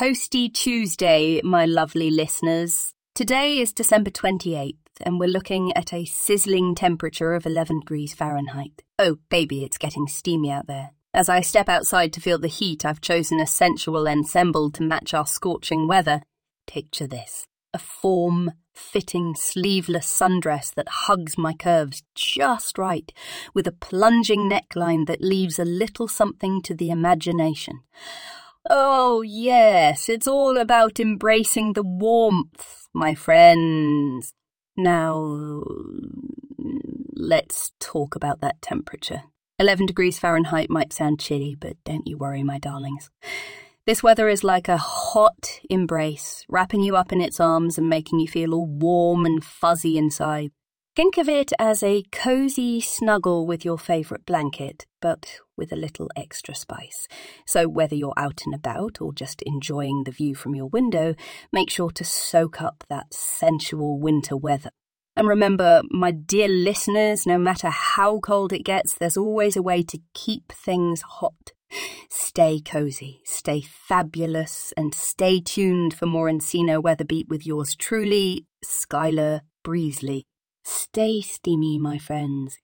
Toasty Tuesday, my lovely listeners. Today is December 28th, and we're looking at a sizzling temperature of 11 degrees Fahrenheit. Oh, baby, it's getting steamy out there. As I step outside to feel the heat, I've chosen a sensual ensemble to match our scorching weather. Picture this. A form-fitting, sleeveless sundress that hugs my curves just right, with a plunging neckline that leaves a little something to the imagination. Oh, yes, it's all about embracing the warmth, my friends. Now, let's talk about that temperature. 11 degrees Fahrenheit might sound chilly, but don't you worry, my darlings. This weather is like a hot embrace, wrapping you up in its arms and making you feel all warm and fuzzy inside. Think of it as a cozy snuggle with your favourite blanket, but with a little extra spice. So whether you're out and about or just enjoying the view from your window, make sure to soak up that sensual winter weather. And remember, my dear listeners, no matter how cold it gets, there's always a way to keep things hot. Stay cozy, stay fabulous, and stay tuned for more Encino Weather Beat with yours truly, Skyler Breezly. Stay steamy, my friends.